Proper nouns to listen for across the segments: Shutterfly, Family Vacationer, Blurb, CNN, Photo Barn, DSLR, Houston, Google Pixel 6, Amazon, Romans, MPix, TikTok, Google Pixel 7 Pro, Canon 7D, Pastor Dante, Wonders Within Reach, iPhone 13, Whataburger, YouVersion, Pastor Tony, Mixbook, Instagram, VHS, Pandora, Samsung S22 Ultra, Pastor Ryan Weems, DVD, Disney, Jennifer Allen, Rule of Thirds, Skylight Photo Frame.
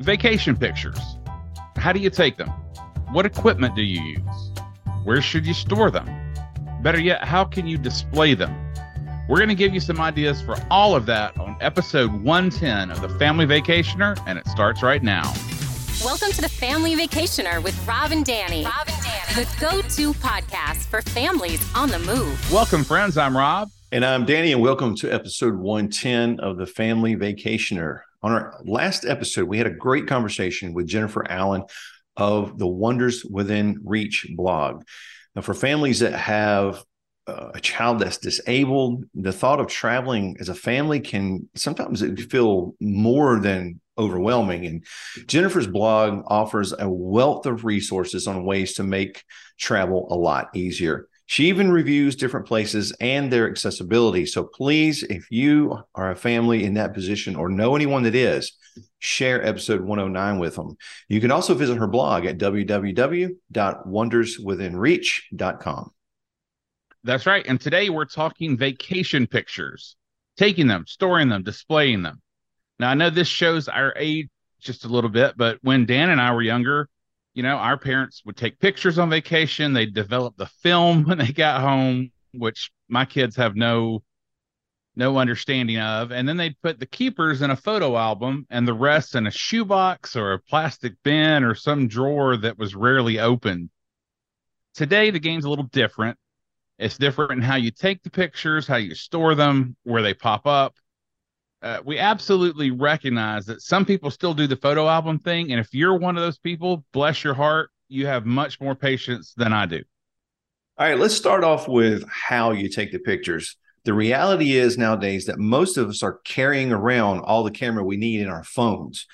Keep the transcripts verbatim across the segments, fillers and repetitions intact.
Vacation pictures. How do you take them? What equipment do you use? Where should you store them? Better yet, how can you display them? We're going to give you some ideas for all of that on episode one ten of The Family Vacationer, and it starts right now. Welcome to The Family Vacationer with Rob and Danny. Rob and Danny. The go-to podcast for families on the move. Welcome, friends. I'm Rob. And I'm Danny, and welcome to episode one ten of The Family Vacationer. On our last episode, we had a great conversation with Jennifer Allen of the Wonders Within Reach blog. Now, for families that have uh, a child that's disabled, the thought of traveling as a family can sometimes feel more than overwhelming. And Jennifer's blog offers a wealth of resources on ways to make travel a lot easier. She even reviews different places and their accessibility. So please, if you are a family in that position or know anyone that is, share episode one oh nine with them. You can also visit her blog at w w w dot wonders within reach dot com. That's right. And today we're talking vacation pictures, taking them, storing them, displaying them. Now, I know this shows our age just a little bit, but when Dan and I were younger, you know, our parents would take pictures on vacation. They developed the film when they got home, which my kids have no, no understanding of. And then they'd put the keepers in a photo album and the rest in a shoebox or a plastic bin or some drawer that was rarely opened. Today, the game's a little different. It's different in how you take the pictures, how you store them, where they pop up. Uh, we absolutely recognize that some people still do the photo album thing. And if you're one of those people, bless your heart, you have much more patience than I do. All right, let's start off with how you take the pictures. The reality is nowadays that most of us are carrying around all the camera we need in our phones.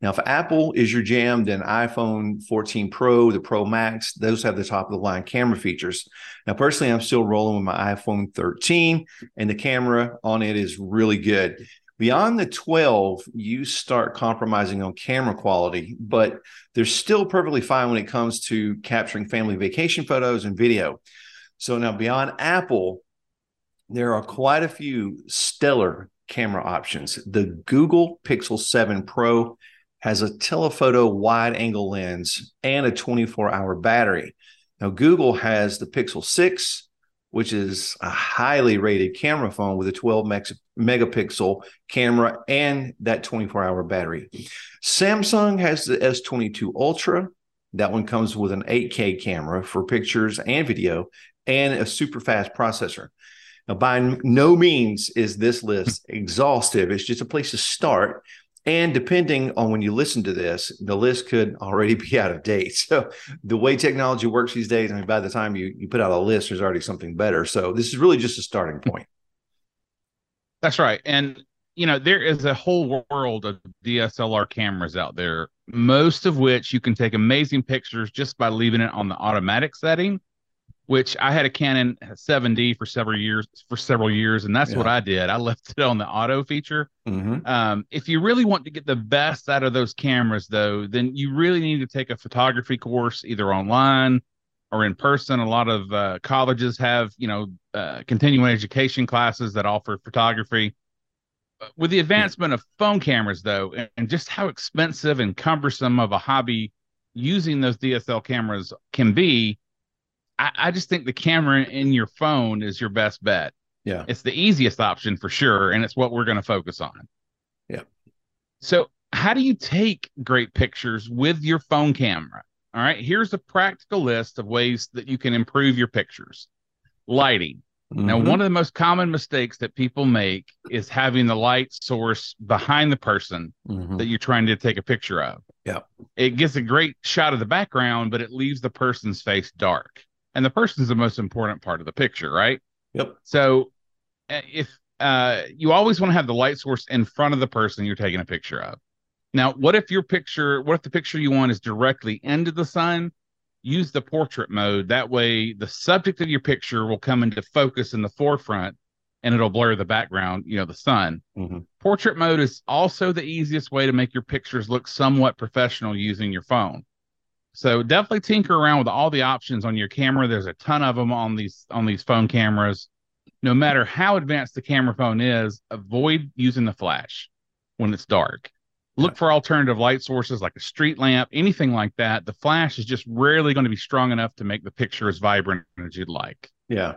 Now, if Apple is your jam, then iPhone fourteen Pro, the Pro Max, those have the top-of-the-line camera features. Now, personally, I'm still rolling with my iPhone thirteen, and the camera on it is really good. Beyond the twelve, you start compromising on camera quality, but they're still perfectly fine when it comes to capturing family vacation photos and video. So now, beyond Apple, there are quite a few stellar camera options. The Google Pixel seven Pro has a telephoto wide-angle lens and a twenty-four hour battery. Now, Google has the Pixel six, which is a highly rated camera phone with a twelve megapixel camera and that twenty-four hour battery. Samsung has the S twenty-two Ultra. That one comes with an eight K camera for pictures and video and a super fast processor. Now, by no means is this list exhaustive. It's just a place to start. And depending on when you listen to this, the list could already be out of date. So the way technology works these days, I mean, by the time you, you put out a list, there's already something better. So this is really just a starting point. That's right. And, you know, there is a whole world of D S L R cameras out there, most of which you can take amazing pictures just by leaving it on the automatic setting, which I had a Canon seven D for several years, for several years, and that's yeah. what I did. I left it on the auto feature. Mm-hmm. Um, if you really want to get the best out of those cameras, though, then you really need to take a photography course, either online or in person. A lot of uh, colleges have, you know, uh, continuing education classes that offer photography. With the advancement yeah. of phone cameras, though, and, and just how expensive and cumbersome of a hobby using those D S L cameras can be, I just think the camera in your phone is your best bet. Yeah. It's the easiest option for sure. And it's what we're going to focus on. Yeah. So how do you take great pictures with your phone camera? All right. Here's a practical list of ways that you can improve your pictures. Lighting. Mm-hmm. Now, one of the most common mistakes that people make is having the light source behind the person mm-hmm. that you're trying to take a picture of. Yeah. It gets a great shot of the background, but it leaves the person's face dark. And the person's the most important part of the picture, right? Yep. So if uh, you always want to have the light source in front of the person you're taking a picture of. Now, what if your picture, what if the picture you want is directly into the sun? Use the portrait mode. That way the subject of your picture will come into focus in the forefront and it'll blur the background, you know, the sun. Mm-hmm. Portrait mode is also the easiest way to make your pictures look somewhat professional using your phone. So definitely tinker around with all the options on your camera. There's a ton of them on these on these phone cameras. No matter how advanced the camera phone is, avoid using the flash when it's dark. Look yeah. for alternative light sources like a street lamp, anything like that. The flash is just rarely going to be strong enough to make the picture as vibrant as you'd like. Yeah.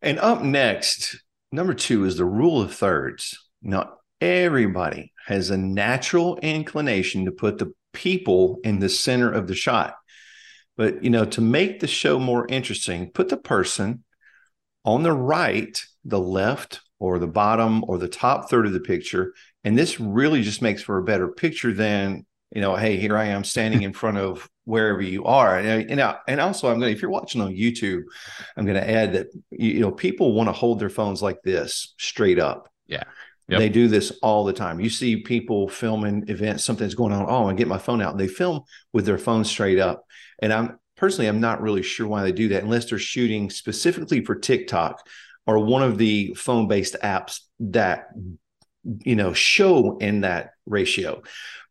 And up next, number two is the rule of thirds. Now, everybody has a natural inclination to put the people in the center of the shot. But, you know, to make the show more interesting, put the person on the right, the left, or the bottom, or the top third of the picture. And this really just makes for a better picture than, you know, hey, here I am standing in front of wherever you are. And, and, and also, I'm going to, if you're watching on YouTube, I'm going to add that, you know, people want to hold their phones like this straight up. Yeah. Yep. They do this all the time. You see people filming events, something's going on. Oh, I get my phone out. And they film with their phone straight up. And I'm personally, I'm not really sure why they do that unless they're shooting specifically for TikTok or one of the phone-based apps that, you know, show in that ratio.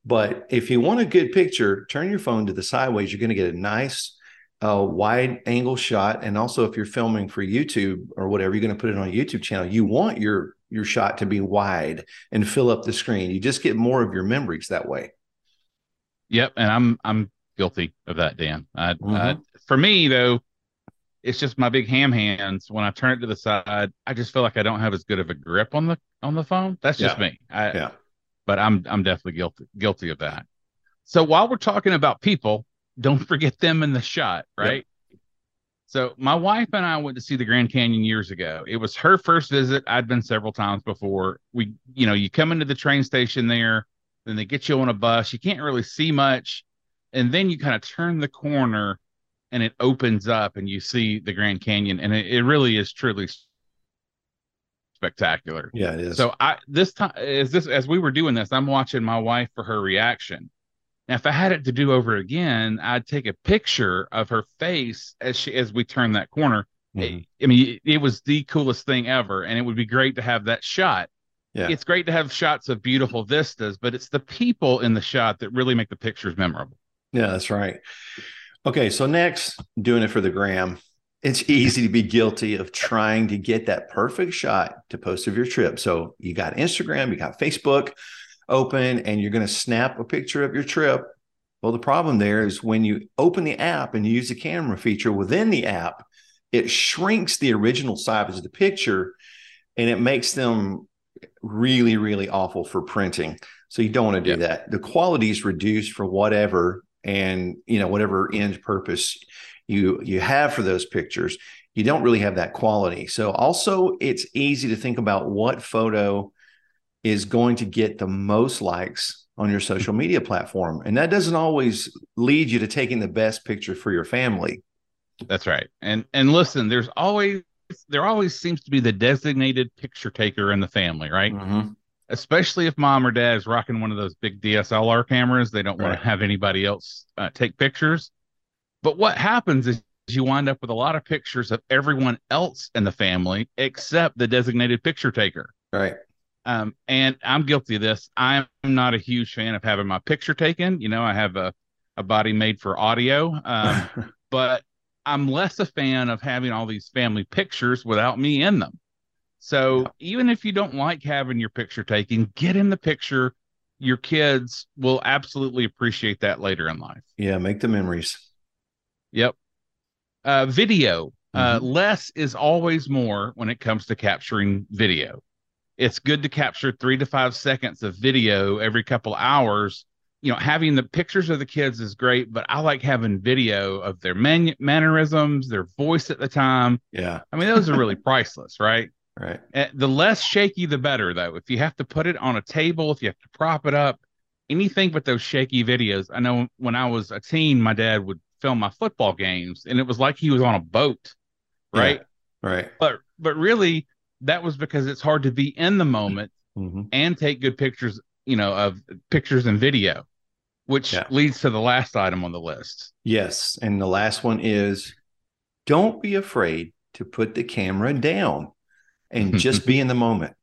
But if you want a good picture, turn your phone to the sideways. You're going to get a nice uh, wide angle shot. And also if you're filming for YouTube or whatever, you're going to put it on a YouTube channel. You want your your shot to be wide and fill up the screen. You just get more of your memories that way. Yep. And I'm, I'm guilty of that, Dan. I, mm-hmm. uh, for me though, it's just my big ham hands. When I turn it to the side, I just feel like I don't have as good of a grip on the, on the phone. That's just yeah. me. I, yeah. But I'm, I'm definitely guilty, guilty of that. So while we're talking about people, don't forget them in the shot, right? Yep. So my wife and I went to see the Grand Canyon years ago. It was her first visit. I'd been several times before. We, you know, you come into the train station there, then they get you on a bus. You can't really see much. And then you kind of turn the corner and it opens up and you see the Grand Canyon. And it, it really is truly spectacular. Yeah, it is. So I, this time, as, this, as we were doing this, I'm watching my wife for her reaction. Now, if I had it to do over again, I'd take a picture of her face as she, as we turn that corner. Mm-hmm. I mean, it was the coolest thing ever. And it would be great to have that shot. Yeah. It's great to have shots of beautiful vistas, but it's the people in the shot that really make the pictures memorable. Yeah, that's right. Okay. So next, doing it for the gram. It's easy to be guilty of trying to get that perfect shot to post of your trip. So you got Instagram, you got Facebook open, and you're going to snap a picture of your trip. Well, the problem there is when you open the app and you use the camera feature within the app, it shrinks the original size of the picture and it makes them really, really awful for printing. So you don't want to do yeah. that. The quality is reduced for whatever, and you know, whatever end purpose you, you have for those pictures, you don't really have that quality. So also it's easy to think about what photo is going to get the most likes on your social media platform. And that doesn't always lead you to taking the best picture for your family. That's right. And, and listen, there's always, there always seems to be the designated picture taker in the family, right? Mm-hmm. Especially if mom or dad is rocking one of those big D S L R cameras, they don't right. want to have anybody else uh, take pictures. But what happens is you wind up with a lot of pictures of everyone else in the family, except the designated picture taker. Right. Um, and I'm guilty of this. I'm not a huge fan of having my picture taken. You know, I have a, a body made for audio, um, but I'm less a fan of having all these family pictures without me in them. So yeah. even if you don't like having your picture taken, get in the picture. Your kids will absolutely appreciate that later in life. Yeah. Make the memories. Yep. Uh, video. Mm-hmm. Uh, less is always more when it comes to capturing video. It's good to capture three to five seconds of video every couple hours. You know, having the pictures of the kids is great, but I like having video of their man- mannerisms, their voice at the time. Yeah. I mean, those are really priceless, right? Right. Uh, the less shaky, the better, though. If you have to put it on a table, if you have to prop it up, anything but those shaky videos. I know when I was a teen, my dad would film my football games and it was like he was on a boat, right? Yeah, right. But, but really, that was because it's hard to be in the moment mm-hmm. and take good pictures, you know, of pictures and video, which yeah. leads to the last item on the list. Yes. And the last one is don't be afraid to put the camera down and just be in the moment.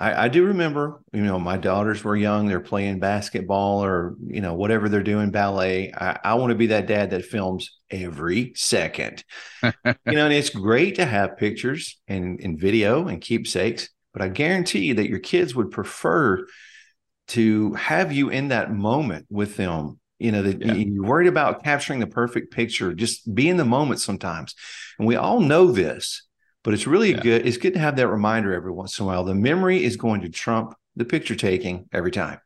I, I do remember, you know, my daughters were young. They're playing basketball or, you know, whatever they're doing, ballet. I, I want to be that dad that films every second. You know, and it's great to have pictures and, and video and keepsakes, but I guarantee you that your kids would prefer to have you in that moment with them. You know, that yeah. you're worried about capturing the perfect picture, just be in the moment sometimes. And we all know this, but it's really yeah. good. It's good to have that reminder every once in a while. The memory is going to trump the picture taking every time.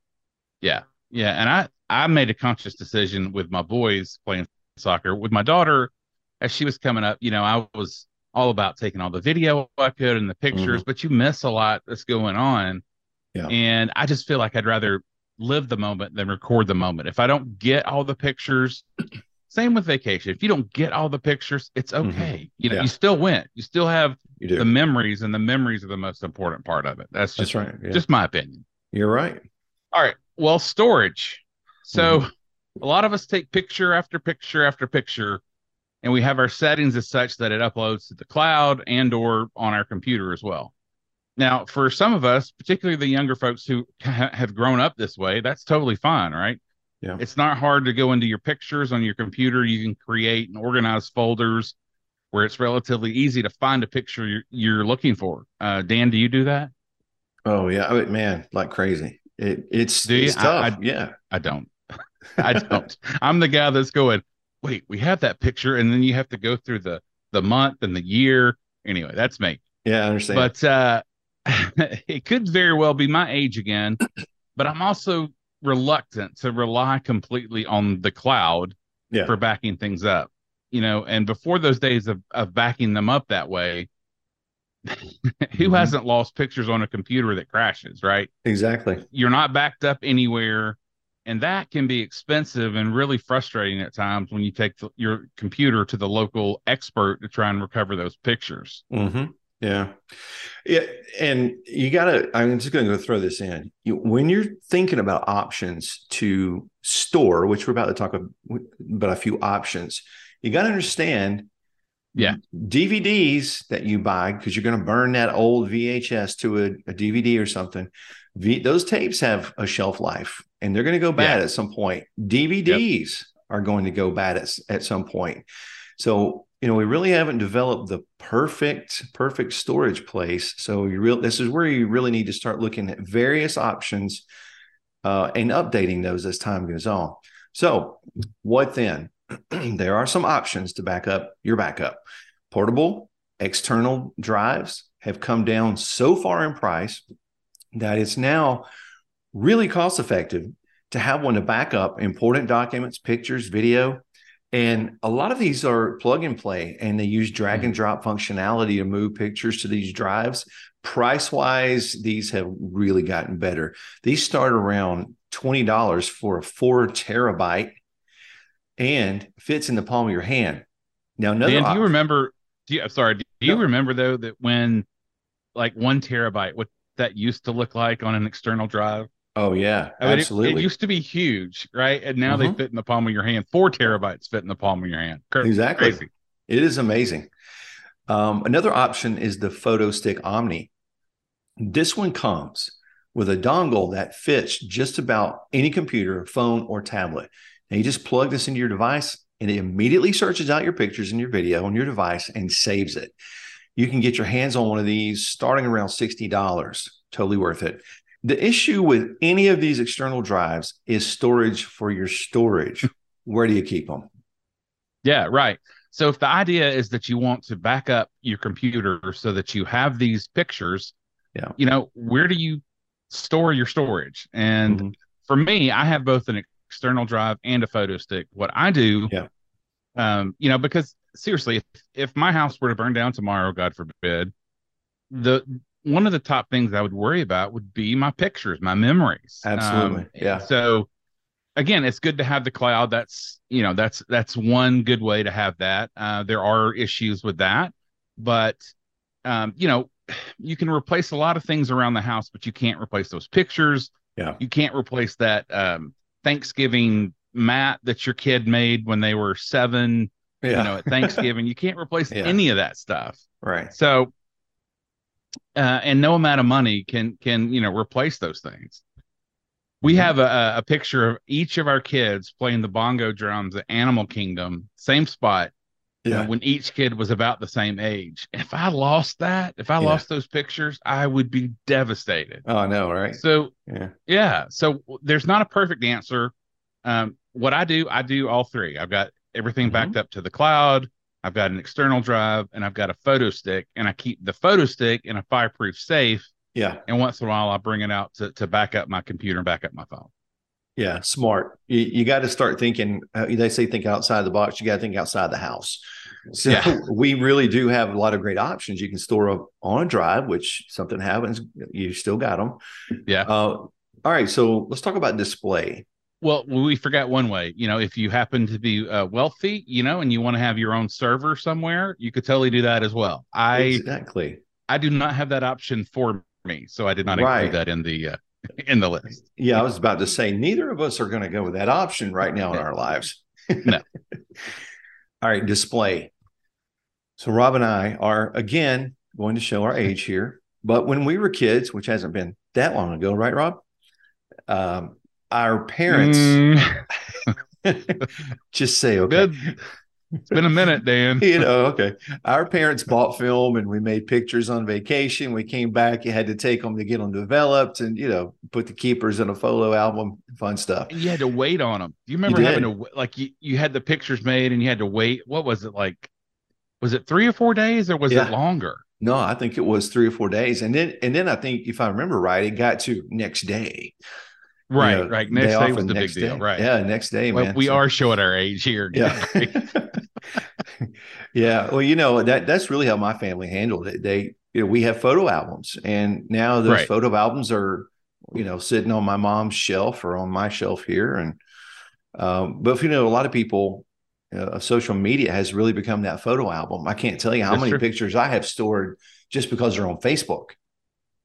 Yeah. Yeah. And I, I made a conscious decision with my boys playing soccer. With my daughter, as she was coming up, you know, I was all about taking all the video I could and the pictures, mm-hmm. but you miss a lot that's going on. Yeah. And I just feel like I'd rather live the moment than record the moment. If I don't get all the pictures, same with vacation. If you don't get all the pictures, it's okay. Mm-hmm. You know, yeah. you still went, you still have you the memories, and the memories are the most important part of it. That's just, That's right. yeah. just my opinion. You're right. All right. Well, storage. So mm-hmm. a lot of us take picture after picture after picture, and we have our settings as such that it uploads to the cloud and or on our computer as well. Now, for some of us, particularly the younger folks who ha have grown up this way, that's totally fine, right? Yeah. It's not hard to go into your pictures on your computer. You can create and organize folders where it's relatively easy to find a picture you're, you're looking for. Uh, Dan, do you do that? Oh, yeah. I mean, man, like crazy. It, it's, it's tough. I, I, yeah. I don't. I don't. I'm the guy that's going, wait, we have that picture. And then you have to go through the, the month and the year. Anyway, that's me. Yeah, I understand. But, uh, it could very well be my age again, but I'm also reluctant to rely completely on the cloud yeah. for backing things up, you know, and before those days of, of backing them up that way, who mm-hmm. hasn't lost pictures on a computer that crashes, right? Exactly. You're not backed up anywhere. And that can be expensive and really frustrating at times when you take the, your computer to the local expert to try and recover those pictures. Mm-hmm. Yeah. Yeah. And you got to, I'm just going to throw this in. You, when you're thinking about options to store, which we're about to talk about a few options, you got to understand yeah, D V Ds that you buy, because you're going to burn that old V H S to a, a D V D or something. V, those tapes have a shelf life and they're going to go bad yeah. at some point. D V Ds yep. are going to go bad at, at some point. So, you know, we really haven't developed the perfect, perfect storage place. So you real this is where you really need to start looking at various options uh, and updating those as time goes on. So what then? There are some options to back up your backup. Portable external drives have come down so far in price that it's now really cost effective to have one to back up important documents, pictures, video. And a lot of these are plug and play, and they use drag and drop functionality to move pictures to these drives. Price wise, these have really gotten better. These start around twenty dollars for a four terabyte and fits in the palm of your hand. Now, another Dan, do you remember, do you, I'm sorry, do you no. remember though that when like one terabyte, what that used to look like on an external drive? Oh, yeah, I mean, absolutely. It, it used to be huge, right? And now mm-hmm. they fit in the palm of your hand. Four terabytes fit in the palm of your hand. Crazy. Exactly. Crazy. It is amazing. Um, another option is the Photo Stick Omni. This one comes with a dongle that fits just about any computer, phone, or tablet. And you just plug this into your device, and it immediately searches out your pictures and your video on your device and saves it. You can get your hands on one of these starting around sixty dollars. Totally worth it. The issue with any of these external drives is storage for your storage. Where do you keep them? Yeah, right. So if the idea is that you want to back up your computer so that you have these pictures, yeah. you know, where do you store your storage? And mm-hmm. for me, I have both an external drive and a photo stick. What I do, yeah. um, you know, because seriously, if, if my house were to burn down tomorrow, God forbid, the one of the top things I would worry about would be my pictures, my memories. Absolutely. Um, yeah. So again, it's good to have the cloud. That's, you know, that's, that's one good way to have that. Uh, there are issues with that, but um, you know, you can replace a lot of things around the house, but you can't replace those pictures. Yeah. You can't replace that um, Thanksgiving mat that your kid made when they were seven, yeah. you know, at Thanksgiving, you can't replace yeah. any of that stuff. Right. So, Uh, and no amount of money can, can, you know, replace those things. We have a, a picture of each of our kids playing the bongo drums at Animal Kingdom, same spot. Yeah. You know, when each kid was about the same age. If I lost that, if I yeah. lost those pictures, I would be devastated. Oh, I know, right? So, yeah. yeah. So there's not a perfect answer. Um, what I do, I do all three. I've got everything mm-hmm. backed up to the cloud. I've got an external drive, and I've got a photo stick, and I keep the photo stick in a fireproof safe. Yeah. And once in a while, I bring it out to, to back up my computer and back up my phone. Yeah, smart. You, you got to start thinking. Uh, they say think outside the box. You got to think outside the house. So yeah. we really do have a lot of great options. You can store them on a drive, which something happens, you still got them. Yeah. Uh, all right. So let's talk about display. Well, we forgot one way. You know, if you happen to be uh, wealthy, you know, and you want to have your own server somewhere, you could totally do that as well. I exactly. I do not have that option for me, so I did not right. include that in the. Uh, in the list. Yeah, I was about to say, neither of us are going to go with that option right now in our lives. No. All right, display. So Rob and I are, again, going to show our age here. But when we were kids, which hasn't been that long ago, right, Rob? Um, our parents... Mm. Just say, okay. Good. It's been a minute, Dan. You know, okay. Our parents bought film, and we made pictures on vacation. We came back. You had to take them to get them developed and, you know, put the keepers in a photo album, fun stuff. And you had to wait on them. Do you remember you having to, like, you, you had the pictures made and you had to wait? What was it like? Was it three or four days or was yeah. it longer? No, I think it was three or four days. And then, and then I think, if I remember right, it got to next day. Right, you know, right. Next day, day was the big deal. Day. Right. Yeah, next day, well, man. We so, are showing our age here. Yeah. yeah. Well, you know, that that's really how my family handled it. They, you know, we have photo albums, and now those right. photo albums are, you know, sitting on my mom's shelf or on my shelf here. And, um, but if you know, a lot of people, uh, social media has really become that photo album. I can't tell you how that's many true. pictures I have stored just because they're on Facebook.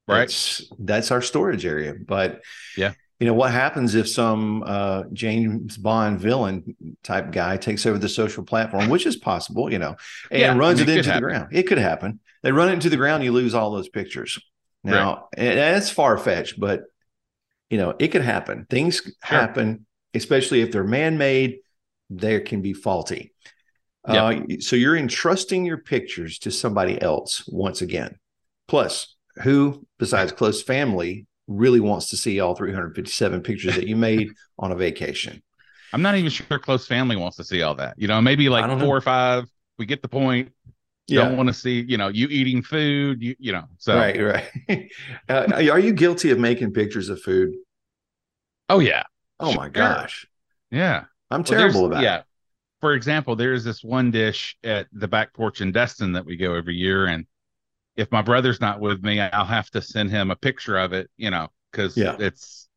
Right. That's, that's our storage area. But yeah. You know, what happens if some uh, James Bond villain type guy takes over the social platform, which is possible, you know, and yeah, runs it, it into the ground? It could happen. They run it into the ground. You lose all those pictures. Now, right. that's far-fetched, but, you know, it could happen. Things sure. happen, especially if they're man-made. They can be faulty. Yep. Uh, so you're entrusting your pictures to somebody else once again. Plus, who besides close family really wants to see all three hundred fifty-seven pictures that you made on a vacation? I'm not even sure close family wants to see all that. You know, maybe like four know. or five. We get the point. Yeah. Don't want to see, you know, you eating food, you, you know. So right, right. uh, are you guilty of making pictures of food? Oh, yeah. Oh, my sure. gosh. Yeah. I'm terrible well, about yeah. it. For example, there's this one dish at the back porch in Destin that we go every year, and if my brother's not with me, I'll have to send him a picture of it, you know, because yeah. it's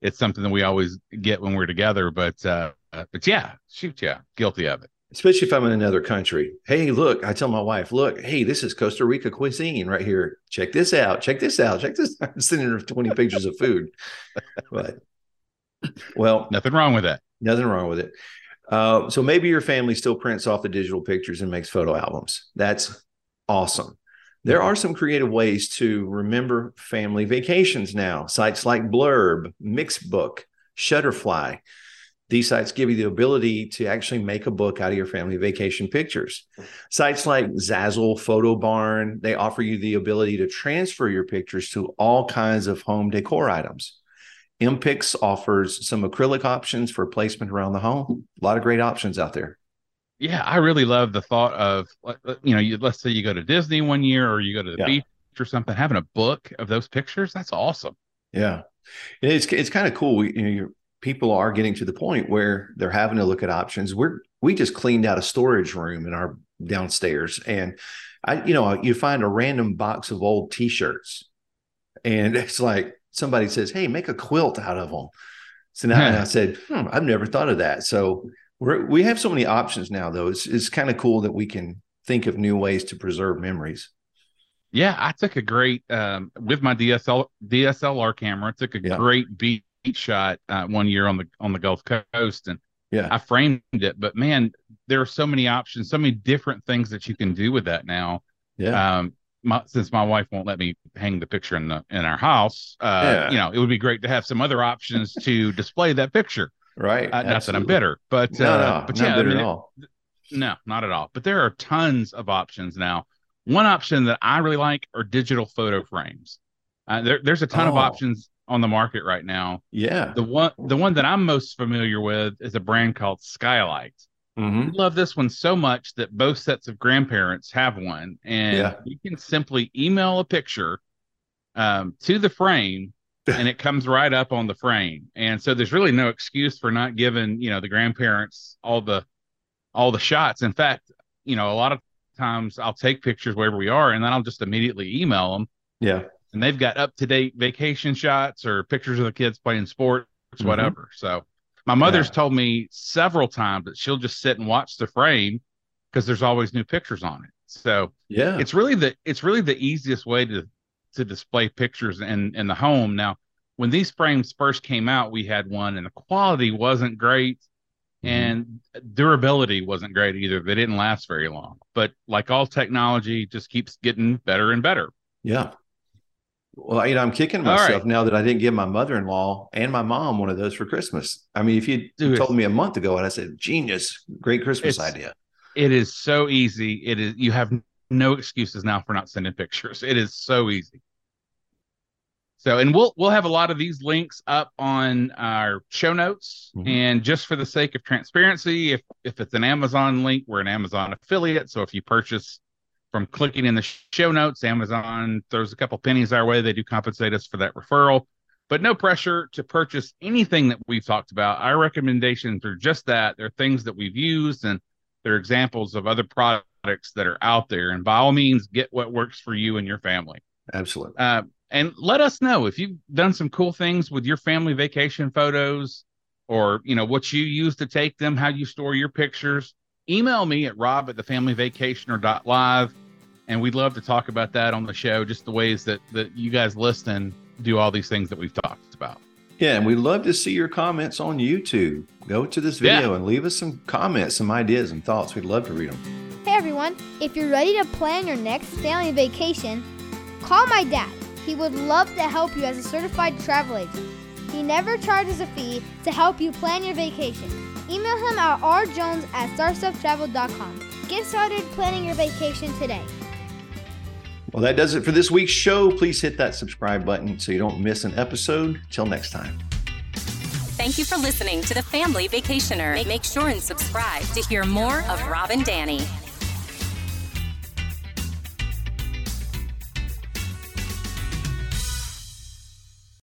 it's something that we always get when we're together. But uh, but yeah, shoot, yeah, guilty of it. Especially if I'm in another country. Hey, look, I tell my wife, look, hey, this is Costa Rica cuisine right here. Check this out. Check this out. Check this. I'm sending her twenty pictures of food. But well, nothing wrong with that. Nothing wrong with it. Uh, so maybe your family still prints off the digital pictures and makes photo albums. That's awesome. There are some creative ways to remember family vacations now. Sites like Blurb, Mixbook, Shutterfly. These sites give you the ability to actually make a book out of your family vacation pictures. Sites like Zazzle, Photo Barn, they offer you the ability to transfer your pictures to all kinds of home decor items. MPix offers some acrylic options for placement around the home. A lot of great options out there. Yeah, I really love the thought of, you know, you, let's say you go to Disney one year or you go to the yeah. beach or something, having a book of those pictures. That's awesome. Yeah, it's it's kind of cool. We, you know, your, people are getting to the point where they're having to look at options. We're we just cleaned out a storage room in our downstairs, and I, you know, you find a random box of old T-shirts, and it's like somebody says, "Hey, make a quilt out of them." So now and I said, "Hmm, I've never thought of that." So. We're, we have so many options now, though. It's, it's kind of cool that we can think of new ways to preserve memories. Yeah, I took a great, um, with my D S L, D S L R camera, I took a yeah. great beach shot uh, one year on the on the Gulf Coast, and yeah. I framed it. But, man, there are so many options, so many different things that you can do with that now. Yeah. Um, my, since my wife won't let me hang the picture in, the, in our house, uh, yeah. you know, it would be great to have some other options to display that picture. Right. Uh, not that I'm bitter, but, no, uh, no, but yeah, not bitter I mean, at all. It, No, not at all. But there are tons of options now. One option that I really like are digital photo frames. Uh, there, there's a ton oh. of options on the market right now. Yeah. The one the one that I'm most familiar with is a brand called Skylight. Mm-hmm. I love this one so much that both sets of grandparents have one. And yeah. you can simply email a picture um, to the frame, and it comes right up on the frame. And so there's really no excuse for not giving, you know, the grandparents all the all the shots. In fact, you know, a lot of times I'll take pictures wherever we are, and then I'll just immediately email them. Yeah. And they've got up-to-date vacation shots or pictures of the kids playing sports, mm-hmm. whatever. So my mother's yeah. told me several times that she'll just sit and watch the frame because there's always new pictures on it. So yeah, it's really the it's really the easiest way to to display pictures in, in the home. Now, when these frames first came out, we had one, and the quality wasn't great, mm-hmm. and durability wasn't great either. They didn't last very long. But like all technology, just keeps getting better and better. Yeah. Well, you know, I'm kicking myself right. now that I didn't give my mother-in-law and my mom one of those for Christmas. I mean, if you Dude, told me a month ago, and I said, genius, great Christmas idea. It is so easy. It is. You have no excuses now for not sending pictures. It is so easy. So, and we'll we'll have a lot of these links up on our show notes. Mm-hmm. And just for the sake of transparency, if if it's an Amazon link, we're an Amazon affiliate. So if you purchase from clicking in the show notes, Amazon throws a couple pennies our way. They do compensate us for that referral, but no pressure to purchase anything that we've talked about. Our recommendations are just that. They're things that we've used, and they're examples of other products that are out there. And by all means, get what works for you and your family. Absolutely. Uh, and let us know if you've done some cool things with your family vacation photos, or, you know, what you use to take them, how you store your pictures. Email me at rob at thefamilyvacationer.live. And we'd love to talk about that on the show, just the ways that, that you guys listen, do all these things that we've talked about. Yeah, and we'd love to see your comments on YouTube. Go to this video yeah. and leave us some comments, some ideas and thoughts. We'd love to read them. Hey, everyone. If you're ready to plan your next family vacation, call my dad. He would love to help you as a certified travel agent. He never charges a fee to help you plan your vacation. Email him at rjones at starstufftravel.com. Get started planning your vacation today. Well, that does it for this week's show. Please hit that subscribe button so you don't miss an episode. Till next time. Thank you for listening to The Family Vacationer. Make sure and subscribe to hear more of Rob and Danny.